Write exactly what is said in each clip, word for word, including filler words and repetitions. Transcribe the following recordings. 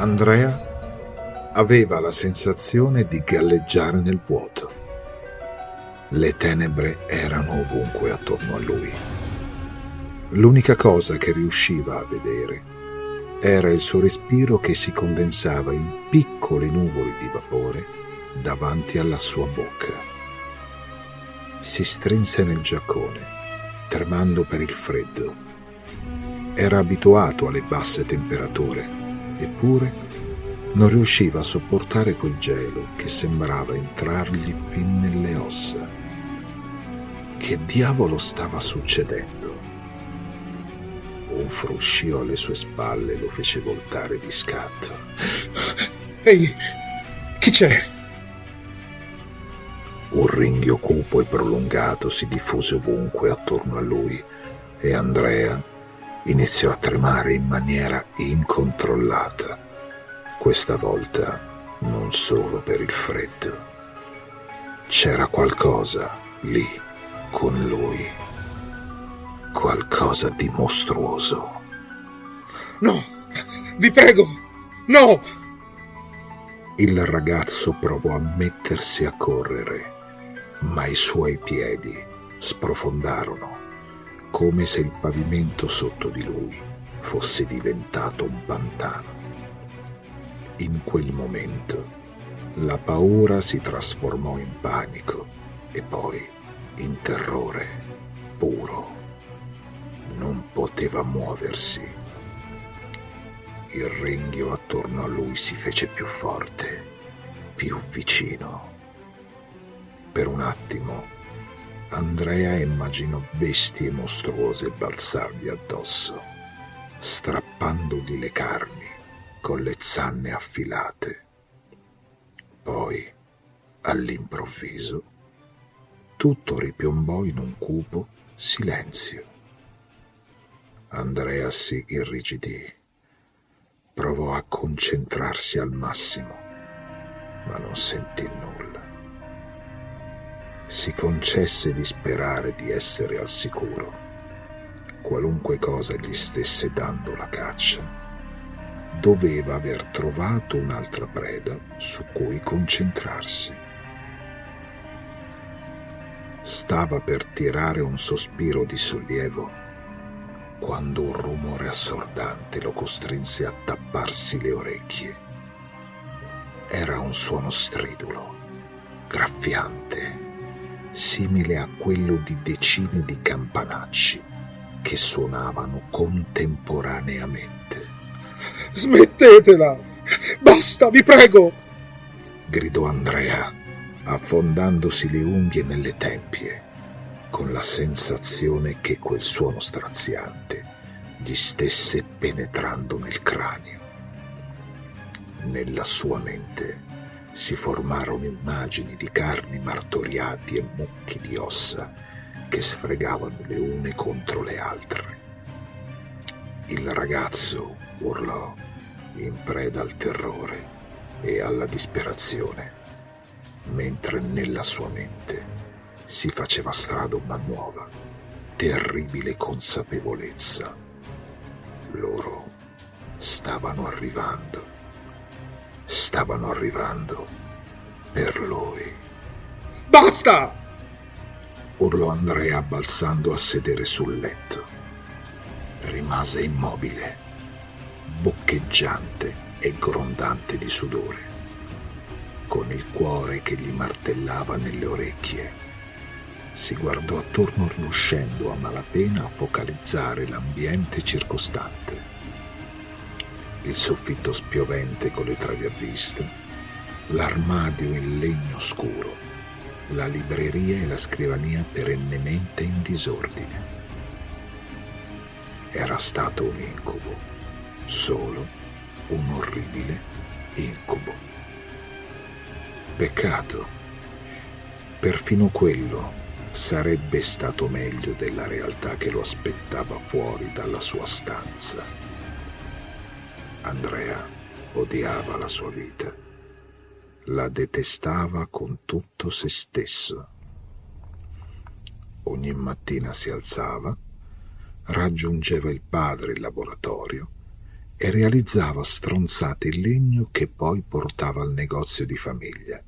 Andrea aveva la sensazione di galleggiare nel vuoto. Le tenebre erano ovunque attorno a lui. L'unica cosa che riusciva a vedere era il suo respiro che si condensava in piccole nuvole di vapore davanti alla sua bocca. Si strinse nel giaccone, tremando per il freddo. Era abituato alle basse temperature, eppure non riusciva a sopportare quel gelo che sembrava entrargli fin nelle ossa. Che diavolo stava succedendo? Un fruscio alle sue spalle lo fece voltare di scatto. Ehi, chi c'è? Un ringhio cupo e prolungato si diffuse ovunque attorno a lui e Andrea iniziò a tremare in maniera incontrollata, questa volta non solo per il freddo. C'era qualcosa lì con lui. Qualcosa di mostruoso. No, vi prego, no! Il ragazzo provò a mettersi a correre, ma i suoi piedi sprofondarono, come se il pavimento sotto di lui fosse diventato un pantano. In quel momento la paura si trasformò in panico e poi in terrore puro. Non poteva muoversi. Il ringhio attorno a lui si fece più forte, più vicino. Per un attimo Andrea immaginò bestie mostruose balzargli addosso, strappandogli le carni con le zanne affilate. Poi, all'improvviso, tutto ripiombò in un cupo silenzio. Andrea si irrigidì, provò a concentrarsi al massimo, ma non sentì nulla. Si concesse di sperare di essere al sicuro, qualunque cosa gli stesse dando la caccia. Doveva aver trovato un'altra preda su cui concentrarsi. Stava per tirare un sospiro di sollievo quando un rumore assordante lo costrinse a tapparsi le orecchie. Era un suono stridulo, graffiante, simile a quello di decine di campanacci che suonavano contemporaneamente. Smettetela! Basta, vi prego! Gridò Andrea, affondandosi le unghie nelle tempie, con la sensazione che quel suono straziante gli stesse penetrando nel cranio. Nella sua mente si formarono immagini di carni martoriati e mucchi di ossa che sfregavano le une contro le altre. Il ragazzo urlò, in preda al terrore e alla disperazione, mentre nella sua mente si faceva strada una nuova, terribile consapevolezza. Loro stavano arrivando, stavano arrivando per lui. Basta! Urlò Andrea balzando a sedere sul letto. Rimase immobile, boccheggiante e grondante di sudore, con il cuore che gli martellava nelle orecchie. Si guardò attorno riuscendo a malapena a focalizzare l'ambiente circostante. Il soffitto spiovente con le travi a vista, l'armadio in legno scuro, la libreria e la scrivania perennemente in disordine. Era stato un incubo, solo un orribile incubo. Peccato, perfino quello sarebbe stato meglio della realtà che lo aspettava fuori dalla sua stanza. Andrea odiava la sua vita, la detestava con tutto se stesso. Ogni mattina si alzava, raggiungeva il padre in laboratorio e realizzava stronzate in legno che poi portava al negozio di famiglia,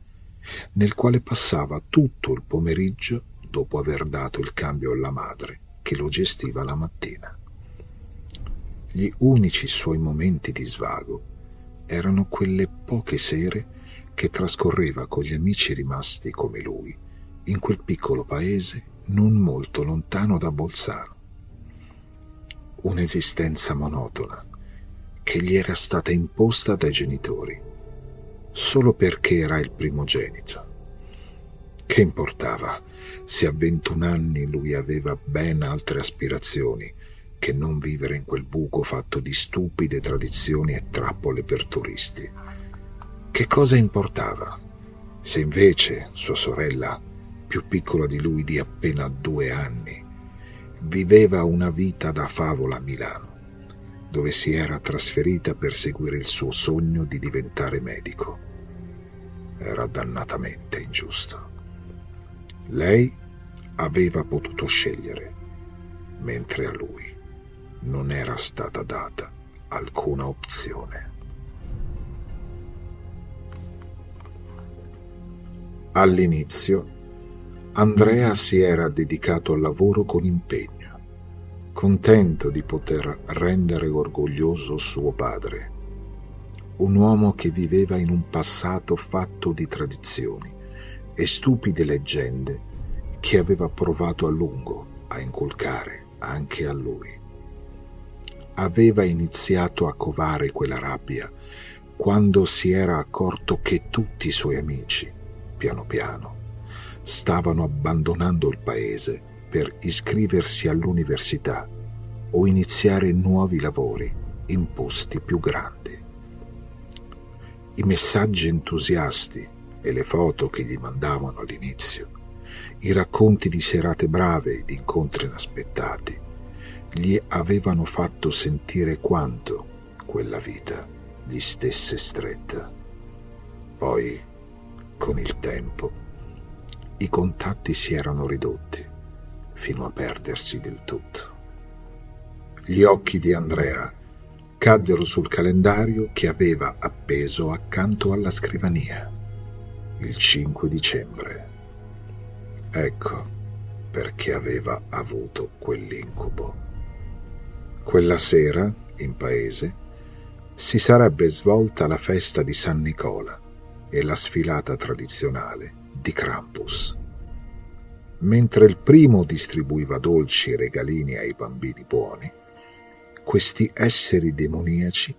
nel quale passava tutto il pomeriggio dopo aver dato il cambio alla madre, che lo gestiva la mattina. Gli unici suoi momenti di svago erano quelle poche sere che trascorreva con gli amici rimasti come lui in quel piccolo paese non molto lontano da Bolzano. Un'esistenza monotona che gli era stata imposta dai genitori solo perché era il primogenito. Che importava se a ventuno anni lui aveva ben altre aspirazioni che non vivere in quel buco fatto di stupide tradizioni e trappole per turisti? Che cosa importava se invece sua sorella, più piccola di lui di appena due anni, viveva una vita da favola a Milano, dove si era trasferita per seguire il suo sogno di diventare medico? Era dannatamente ingiusto. Lei aveva potuto scegliere, mentre a lui non era stata data alcuna opzione. All'inizio Andrea si era dedicato al lavoro con impegno, contento di poter rendere orgoglioso suo padre, un uomo che viveva in un passato fatto di tradizioni e stupide leggende che aveva provato a lungo a inculcare anche a lui. Aveva iniziato a covare quella rabbia quando si era accorto che tutti i suoi amici, piano piano, stavano abbandonando il paese per iscriversi all'università o iniziare nuovi lavori in posti più grandi. I messaggi entusiasti e le foto che gli mandavano all'inizio, i racconti di serate brave e di incontri inaspettati, gli avevano fatto sentire quanto quella vita gli stesse stretta. Poi, con il tempo, i contatti si erano ridotti fino a perdersi del tutto. Gli occhi di Andrea caddero sul calendario che aveva appeso accanto alla scrivania, il cinque dicembre. Ecco perché aveva avuto quell'incubo. Quella sera, in paese, si sarebbe svolta la festa di San Nicolò e la sfilata tradizionale di Krampus. Mentre il primo distribuiva dolci e regalini ai bambini buoni, questi esseri demoniaci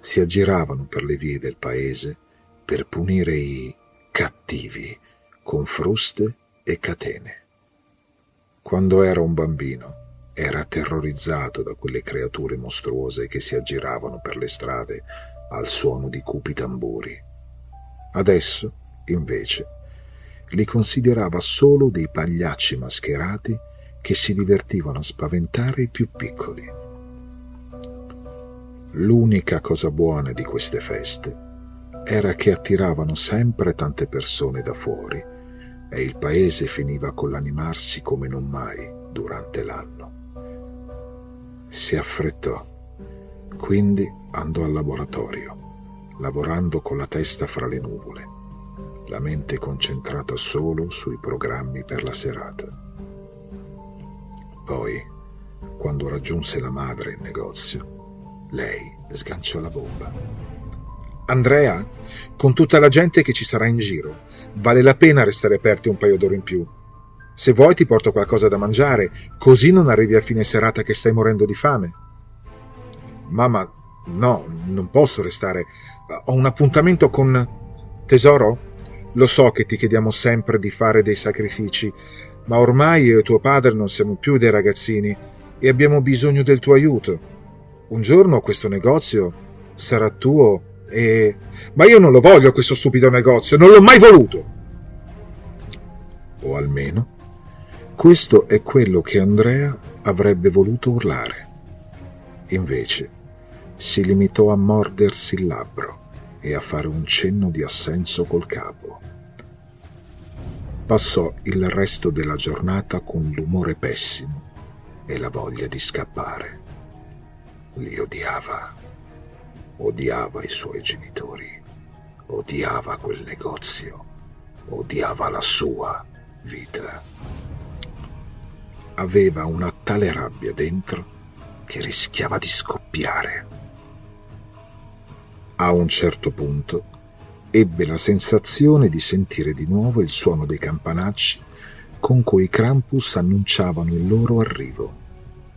si aggiravano per le vie del paese per punire i cattivi con fruste e catene. Quando era un bambino era terrorizzato da quelle creature mostruose che si aggiravano per le strade al suono di cupi tamburi. Adesso, invece, li considerava solo dei pagliacci mascherati che si divertivano a spaventare i più piccoli. L'unica cosa buona di queste feste era che attiravano sempre tante persone da fuori e il paese finiva con l'animarsi come non mai durante l'anno. Si affrettò, quindi andò al laboratorio, lavorando con la testa fra le nuvole, la mente concentrata solo sui programmi per la serata. Poi, quando raggiunse la madre in negozio, lei sganciò la bomba. «Andrea, con tutta la gente che ci sarà in giro, vale la pena restare aperti un paio d'ore in più. Se vuoi ti porto qualcosa da mangiare, così non arrivi a fine serata che stai morendo di fame». «Mamma, no, non posso restare. Ho un appuntamento con... Tesoro? Lo so che ti chiediamo sempre di fare dei sacrifici, ma ormai io e tuo padre non siamo più dei ragazzini e abbiamo bisogno del tuo aiuto. Un giorno questo negozio sarà tuo e... Ma io non lo voglio questo stupido negozio, non l'ho mai voluto!» O almeno, questo è quello che Andrea avrebbe voluto urlare. Invece, si limitò a mordersi il labbro e a fare un cenno di assenso col capo. Passò il resto della giornata con l'umore pessimo e la voglia di scappare. Li odiava. Odiava i suoi genitori, odiava quel negozio, odiava la sua vita. Aveva una tale rabbia dentro che rischiava di scoppiare. A un certo punto ebbe la sensazione di sentire di nuovo il suono dei campanacci con cui i Krampus annunciavano il loro arrivo,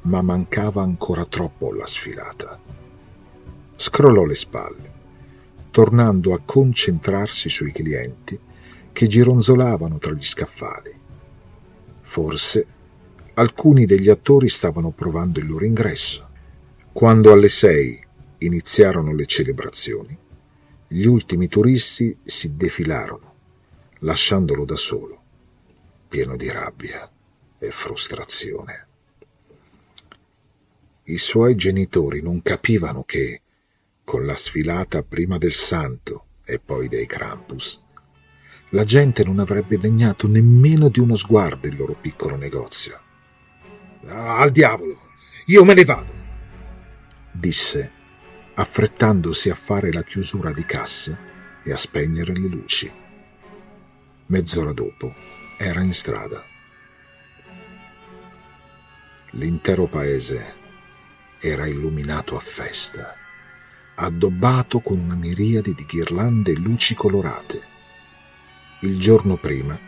ma mancava ancora troppo la sfilata. Scrollò le spalle, tornando a concentrarsi sui clienti che gironzolavano tra gli scaffali. Forse alcuni degli attori stavano provando il loro ingresso. Quando alle sei iniziarono le celebrazioni, gli ultimi turisti si defilarono, lasciandolo da solo, pieno di rabbia e frustrazione. I suoi genitori non capivano che, con la sfilata prima del santo e poi dei Krampus, la gente non avrebbe degnato nemmeno di uno sguardo il loro piccolo negozio. «Al diavolo, io me ne vado!» disse, affrettandosi a fare la chiusura di cassa e a spegnere le luci. Mezz'ora dopo era in strada. L'intero paese era illuminato a festa, addobbato con una miriade di ghirlande e luci colorate. Il giorno prima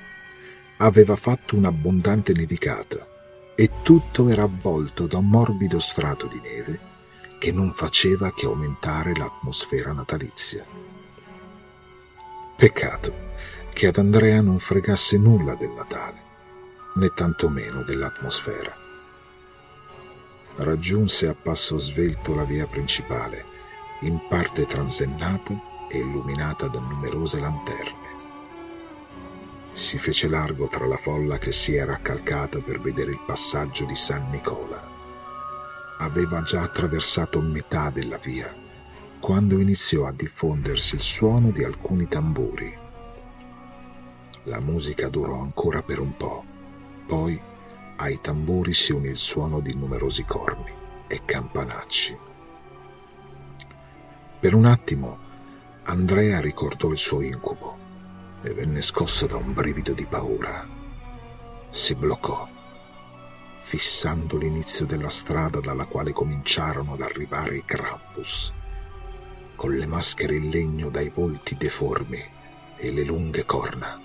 aveva fatto un'abbondante nevicata e tutto era avvolto da un morbido strato di neve che non faceva che aumentare l'atmosfera natalizia. Peccato che ad Andrea non fregasse nulla del Natale, né tantomeno dell'atmosfera. Raggiunse a passo svelto la via principale, in parte transennata e illuminata da numerose lanterne. Si fece largo tra la folla che si era accalcata per vedere il passaggio di San Nicolò. Aveva già attraversato metà della via quando iniziò a diffondersi il suono di alcuni tamburi. La musica durò ancora per un po', poi ai tamburi si unì il suono di numerosi corni e campanacci. Per un attimo Andrea ricordò il suo incubo e venne scosso da un brivido di paura. Si bloccò, fissando l'inizio della strada dalla quale cominciarono ad arrivare i Krampus, con le maschere in legno dai volti deformi e le lunghe corna.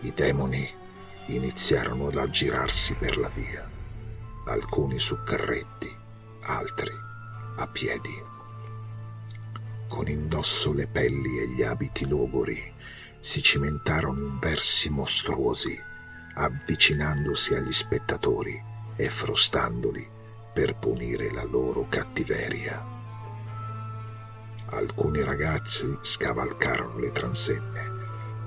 I demoni iniziarono ad aggirarsi per la via, alcuni su carretti, altri a piedi, con indosso le pelli e gli abiti logori. Si cimentarono in versi mostruosi, avvicinandosi agli spettatori e frustandoli per punire la loro cattiveria. Alcuni ragazzi scavalcarono le transenne,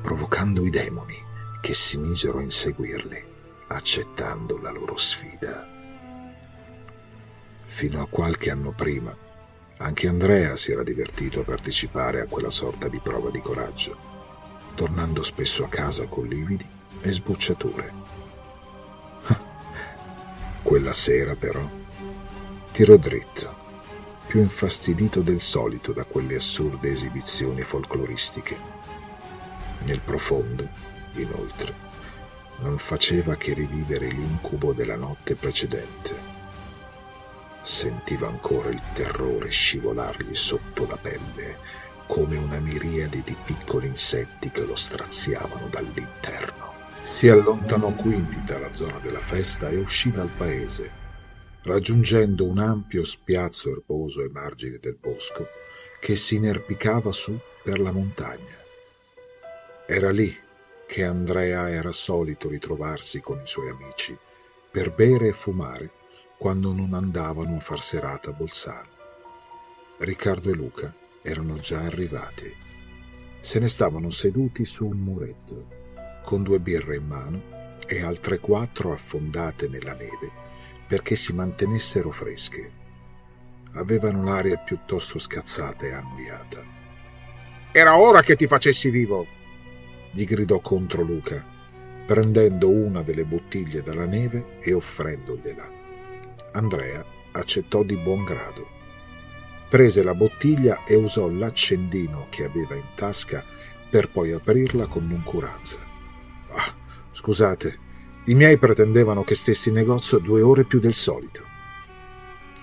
provocando i demoni che si misero a inseguirli, accettando la loro sfida. Fino a qualche anno prima, anche Andrea si era divertito a partecipare a quella sorta di prova di coraggio, tornando spesso a casa con lividi e sbocciature. Quella sera, però, tirò dritto, più infastidito del solito da quelle assurde esibizioni folcloristiche. Nel profondo, inoltre, non faceva che rivivere l'incubo della notte precedente. Sentiva ancora il terrore scivolargli sotto la pelle, come una miriade di piccoli insetti che lo straziavano dall'interno. Si allontanò quindi dalla zona della festa e uscì dal paese, raggiungendo un ampio spiazzo erboso ai margini del bosco che si inerpicava su per la montagna. Era lì che Andrea era solito ritrovarsi con i suoi amici per bere e fumare quando non andavano a far serata a Bolzano. Riccardo e Luca erano già arrivati. Se ne stavano seduti su un muretto, con due birre in mano e altre quattro affondate nella neve perché si mantenessero fresche. Avevano l'aria piuttosto scazzata e annoiata. «Era ora che ti facessi vivo!» gli gridò contro Luca, prendendo una delle bottiglie dalla neve e offrendogliela. Andrea accettò di buon grado. prese la bottiglia e usò l'accendino che aveva in tasca per poi aprirla con noncuranza. «Ah, scusate, i miei pretendevano che stessi in negozio due ore più del solito».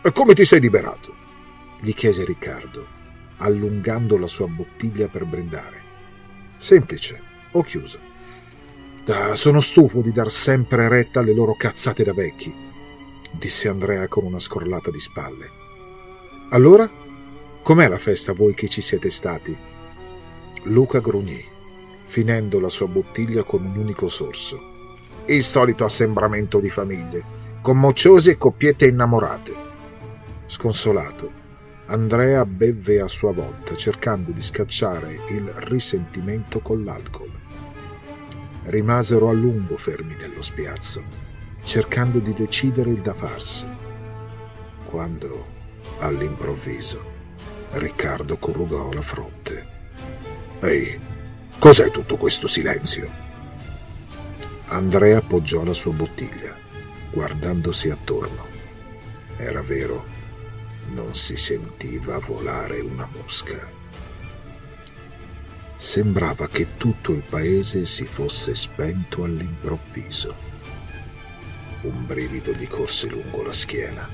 «E come ti sei liberato?» gli chiese Riccardo, allungando la sua bottiglia per brindare. «Semplice, ho chiuso. Da, sono stufo di dar sempre retta alle loro cazzate da vecchi», disse Andrea con una scorlata di spalle. «Allora, com'è la festa voi che ci siete stati?» Luca grugnì, finendo la sua bottiglia con un unico sorso. «Il solito assembramento di famiglie, con mocciosi e coppiette innamorate». Sconsolato, Andrea bevve a sua volta, cercando di scacciare il risentimento con l'alcol. Rimasero a lungo fermi nello spiazzo, cercando di decidere il da farsi, quando, all'improvviso, Riccardo corrugò la fronte. «Ehi, cos'è tutto questo silenzio?» Andrea appoggiò la sua bottiglia, guardandosi attorno. Era vero, non si sentiva volare una mosca. Sembrava che tutto il paese si fosse spento all'improvviso. Un brivido gli corse lungo la schiena,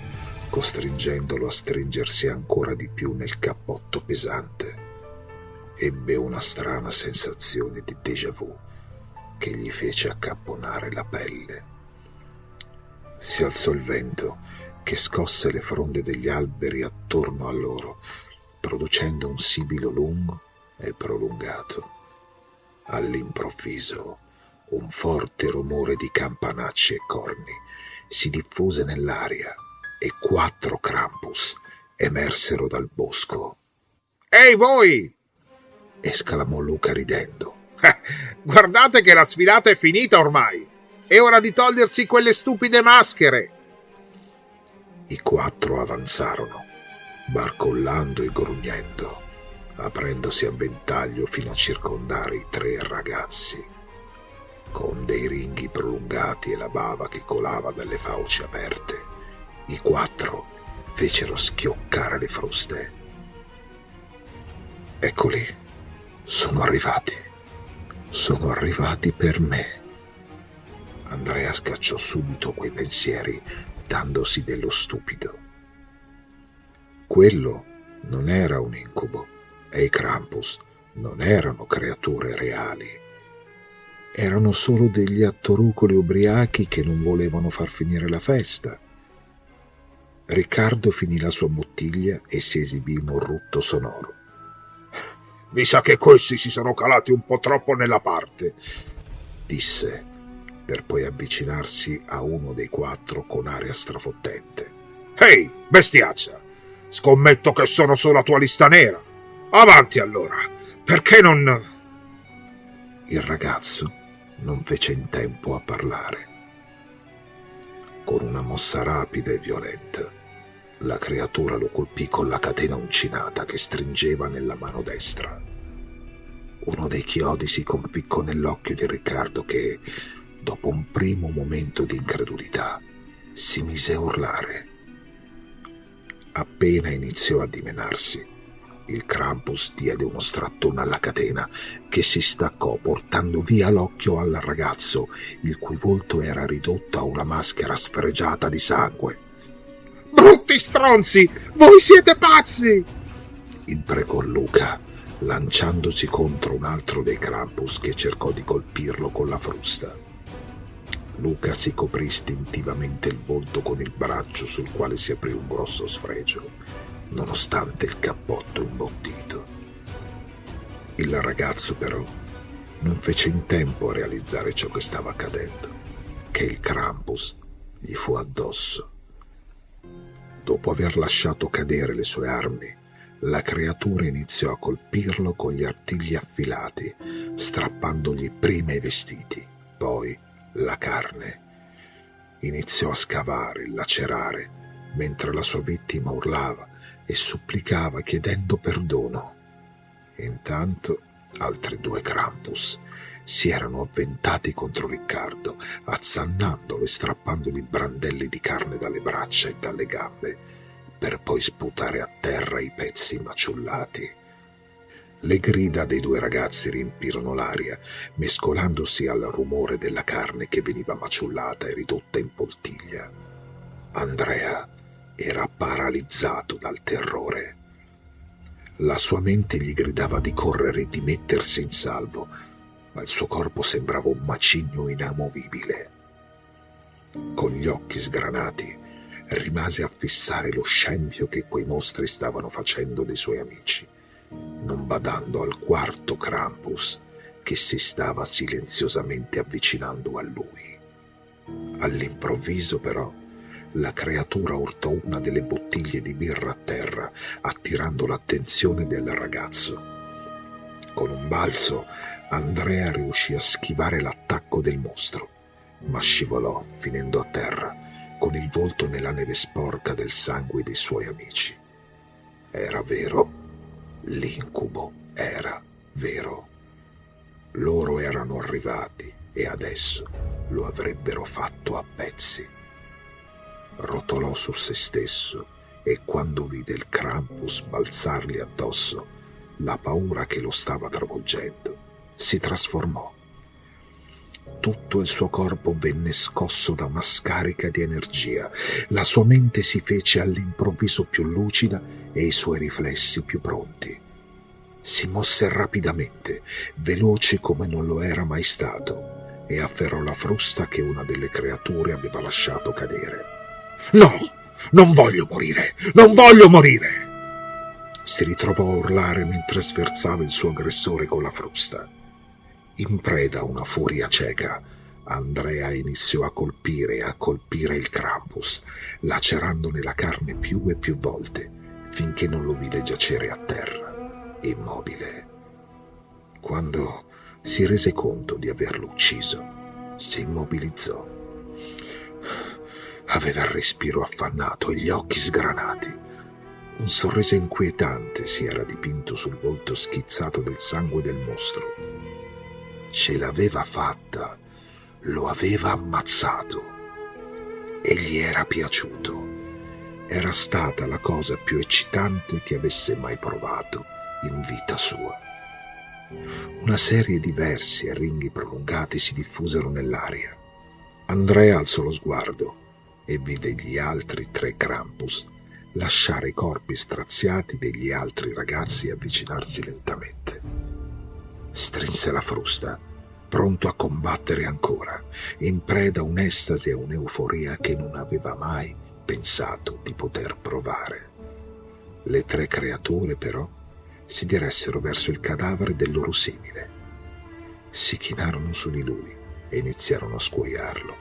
costringendolo a stringersi ancora di più nel cappotto pesante. Ebbe una strana sensazione di déjà vu che gli fece accapponare la pelle. Si alzò il vento che scosse le fronde degli alberi attorno a loro, producendo un sibilo lungo e prolungato. All'improvviso un forte rumore di campanacci e corni si diffuse nell'aria e quattro Krampus emersero dal bosco. «Ehi voi!» esclamò Luca ridendo. «Guardate che la sfilata è finita ormai! È ora di togliersi quelle stupide maschere!» I quattro avanzarono, barcollando e grugnendo, aprendosi a ventaglio fino a circondare i tre ragazzi, con dei ringhi prolungati e la bava che colava dalle fauci aperte. I quattro fecero schioccare le fruste. «Eccoli, sono arrivati! Sono arrivati per me!» Andrea scacciò subito quei pensieri, dandosi dello stupido. Quello non era un incubo e i Krampus non erano creature reali. Erano solo degli attorucoli ubriachi che non volevano far finire la festa. Riccardo finì la sua bottiglia e si esibì in un rutto sonoro. «Mi sa che questi si sono calati un po' troppo nella parte», disse, per poi avvicinarsi a uno dei quattro con aria strafottente. «Ehi, bestiaccia! Scommetto che sono sulla tua lista nera! Avanti allora! Perché non...» Il ragazzo non fece in tempo a parlare. Con una mossa rapida e violenta, la creatura lo colpì con la catena uncinata che stringeva nella mano destra. Uno dei chiodi si conficcò nell'occhio di Riccardo che, dopo un primo momento di incredulità, si mise a urlare. Appena iniziò a dimenarsi, il Krampus diede uno strattone alla catena che si staccò, portando via l'occhio al ragazzo, il cui volto era ridotto a una maschera sfregiata di sangue. «Brutti stronzi! Voi siete pazzi!» imprecò Luca, lanciandosi contro un altro dei Krampus che cercò di colpirlo con la frusta. Luca si coprì istintivamente il volto con il braccio sul quale si aprì un grosso sfregio, nonostante il cappotto imbottito. Il ragazzo però non fece in tempo a realizzare ciò che stava accadendo, che il Krampus gli fu addosso. Dopo aver lasciato cadere le sue armi, la creatura iniziò a colpirlo con gli artigli affilati, strappandogli prima i vestiti, poi la carne. Iniziò a scavare, lacerare, mentre la sua vittima urlava e supplicava chiedendo perdono. Intanto altri due Krampus si erano avventati contro Riccardo, azzannandolo e strappandogli brandelli di carne dalle braccia e dalle gambe, per poi sputare a terra i pezzi maciullati. Le grida dei due ragazzi riempirono l'aria, mescolandosi al rumore della carne che veniva maciullata e ridotta in poltiglia. Andrea era paralizzato dal terrore. La sua mente gli gridava di correre e di mettersi in salvo, ma il suo corpo sembrava un macigno inamovibile. Con gli occhi sgranati rimase a fissare lo scempio che quei mostri stavano facendo dei suoi amici, non badando al quarto Krampus che si stava silenziosamente avvicinando a lui. All'improvviso, però, la creatura urtò una delle bottiglie di birra a terra, attirando l'attenzione del ragazzo. Con un balzo, Andrea riuscì a schivare l'attacco del mostro, ma scivolò, finendo a terra, con il volto nella neve sporca del sangue dei suoi amici. Era vero. L'incubo era vero. Loro erano arrivati e adesso lo avrebbero fatto a pezzi. Rotolò su se stesso e quando vide il Krampus balzargli addosso, la paura che lo stava travolgendo si trasformò. Tutto il suo corpo venne scosso da una scarica di energia, la sua mente si fece all'improvviso più lucida e i suoi riflessi più pronti. Si mosse rapidamente, veloce come non lo era mai stato, e afferrò la frusta che una delle creature aveva lasciato cadere. «No! Non voglio morire! Non voglio morire!» Si ritrovò a urlare mentre sferzava il suo aggressore con la frusta. In preda a una furia cieca, Andrea iniziò a colpire e a colpire il Krampus, lacerandone la carne più e più volte, finché non lo vide giacere a terra, immobile. Quando si rese conto di averlo ucciso, si immobilizzò. Aveva il respiro affannato e gli occhi sgranati. Un sorriso inquietante si era dipinto sul volto schizzato del sangue del mostro. Ce l'aveva fatta, lo aveva ammazzato e gli era piaciuto. Era stata la cosa più eccitante che avesse mai provato in vita sua. Una serie di versi e ringhi prolungati si diffusero nell'aria. Andrea alzò lo sguardo e vide gli altri tre Krampus lasciare i corpi straziati degli altri ragazzi e avvicinarsi lentamente. Strinse la frusta, pronto a combattere ancora, in preda a un'estasi e un'euforia che non aveva mai pensato di poter provare. Le tre creature, però, si diressero verso il cadavere del loro simile. Si chinarono su di lui e iniziarono a scuoiarlo,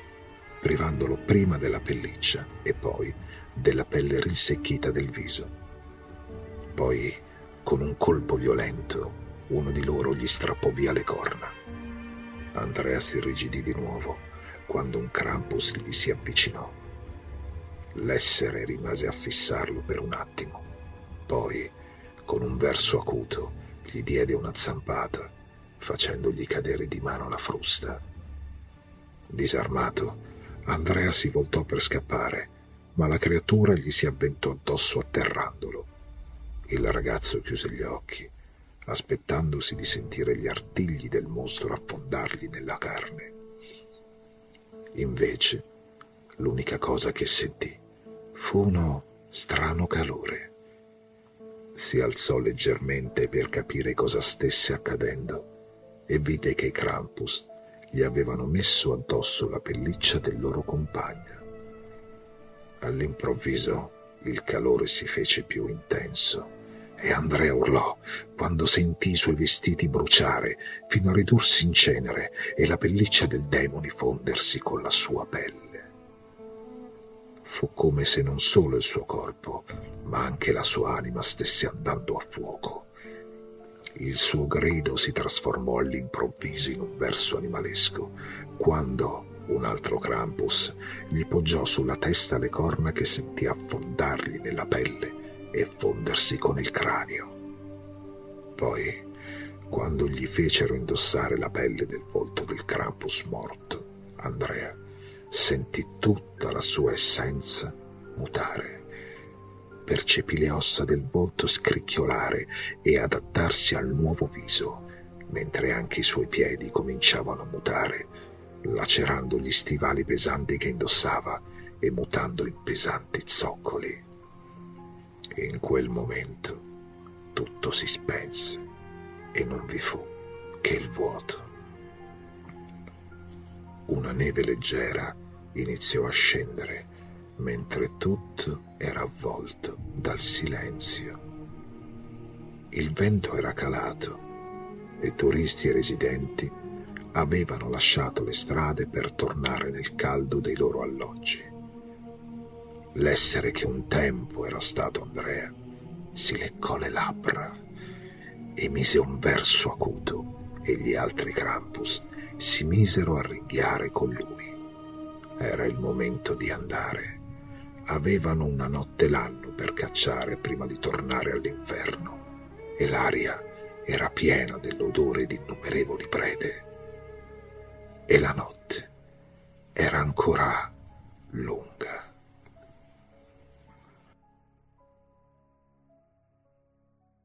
privandolo prima della pelliccia e poi della pelle rinsecchita del viso. Poi, con un colpo violento, uno di loro gli strappò via le corna. Andrea si irrigidì di nuovo quando un Krampus gli si avvicinò. L'essere rimase a fissarlo per un attimo. Poi, con un verso acuto, gli diede una zampata, facendogli cadere di mano la frusta. Disarmato, Andrea si voltò per scappare, ma la creatura gli si avventò addosso atterrandolo. Il ragazzo chiuse gli occhi, aspettandosi di sentire gli artigli del mostro affondargli nella carne. Invece, l'unica cosa che sentì fu uno strano calore. Si alzò leggermente per capire cosa stesse accadendo e vide che i Krampus gli avevano messo addosso la pelliccia del loro compagno. All'improvviso il calore si fece più intenso e Andrea urlò quando sentì i suoi vestiti bruciare fino a ridursi in cenere e la pelliccia del demone fondersi con la sua pelle. Fu come se non solo il suo corpo, ma anche la sua anima stesse andando a fuoco. Il suo grido si trasformò all'improvviso in un verso animalesco, quando un altro Krampus gli poggiò sulla testa le corna che sentì affondargli nella pelle e fondersi con il cranio. Poi, quando gli fecero indossare la pelle del volto del Krampus morto, Andrea sentì tutta la sua essenza mutare. percepì le ossa del volto scricchiolare e adattarsi al nuovo viso, mentre anche i suoi piedi cominciavano a mutare, lacerando gli stivali pesanti che indossava e mutando in pesanti zoccoli. In quel momento tutto si spense e non vi fu che il vuoto. Una neve leggera iniziò a scendere, mentre tutto era avvolto dal silenzio. Il vento era calato e turisti e residenti avevano lasciato le strade per tornare nel caldo dei loro alloggi. L'essere che un tempo era stato Andrea si leccò le labbra, emise un verso acuto e gli altri Krampus si misero a ringhiare con lui. Era il momento di andare. Avevano una notte l'anno per cacciare prima di tornare all'inferno e l'aria era piena dell'odore di innumerevoli prede. E la notte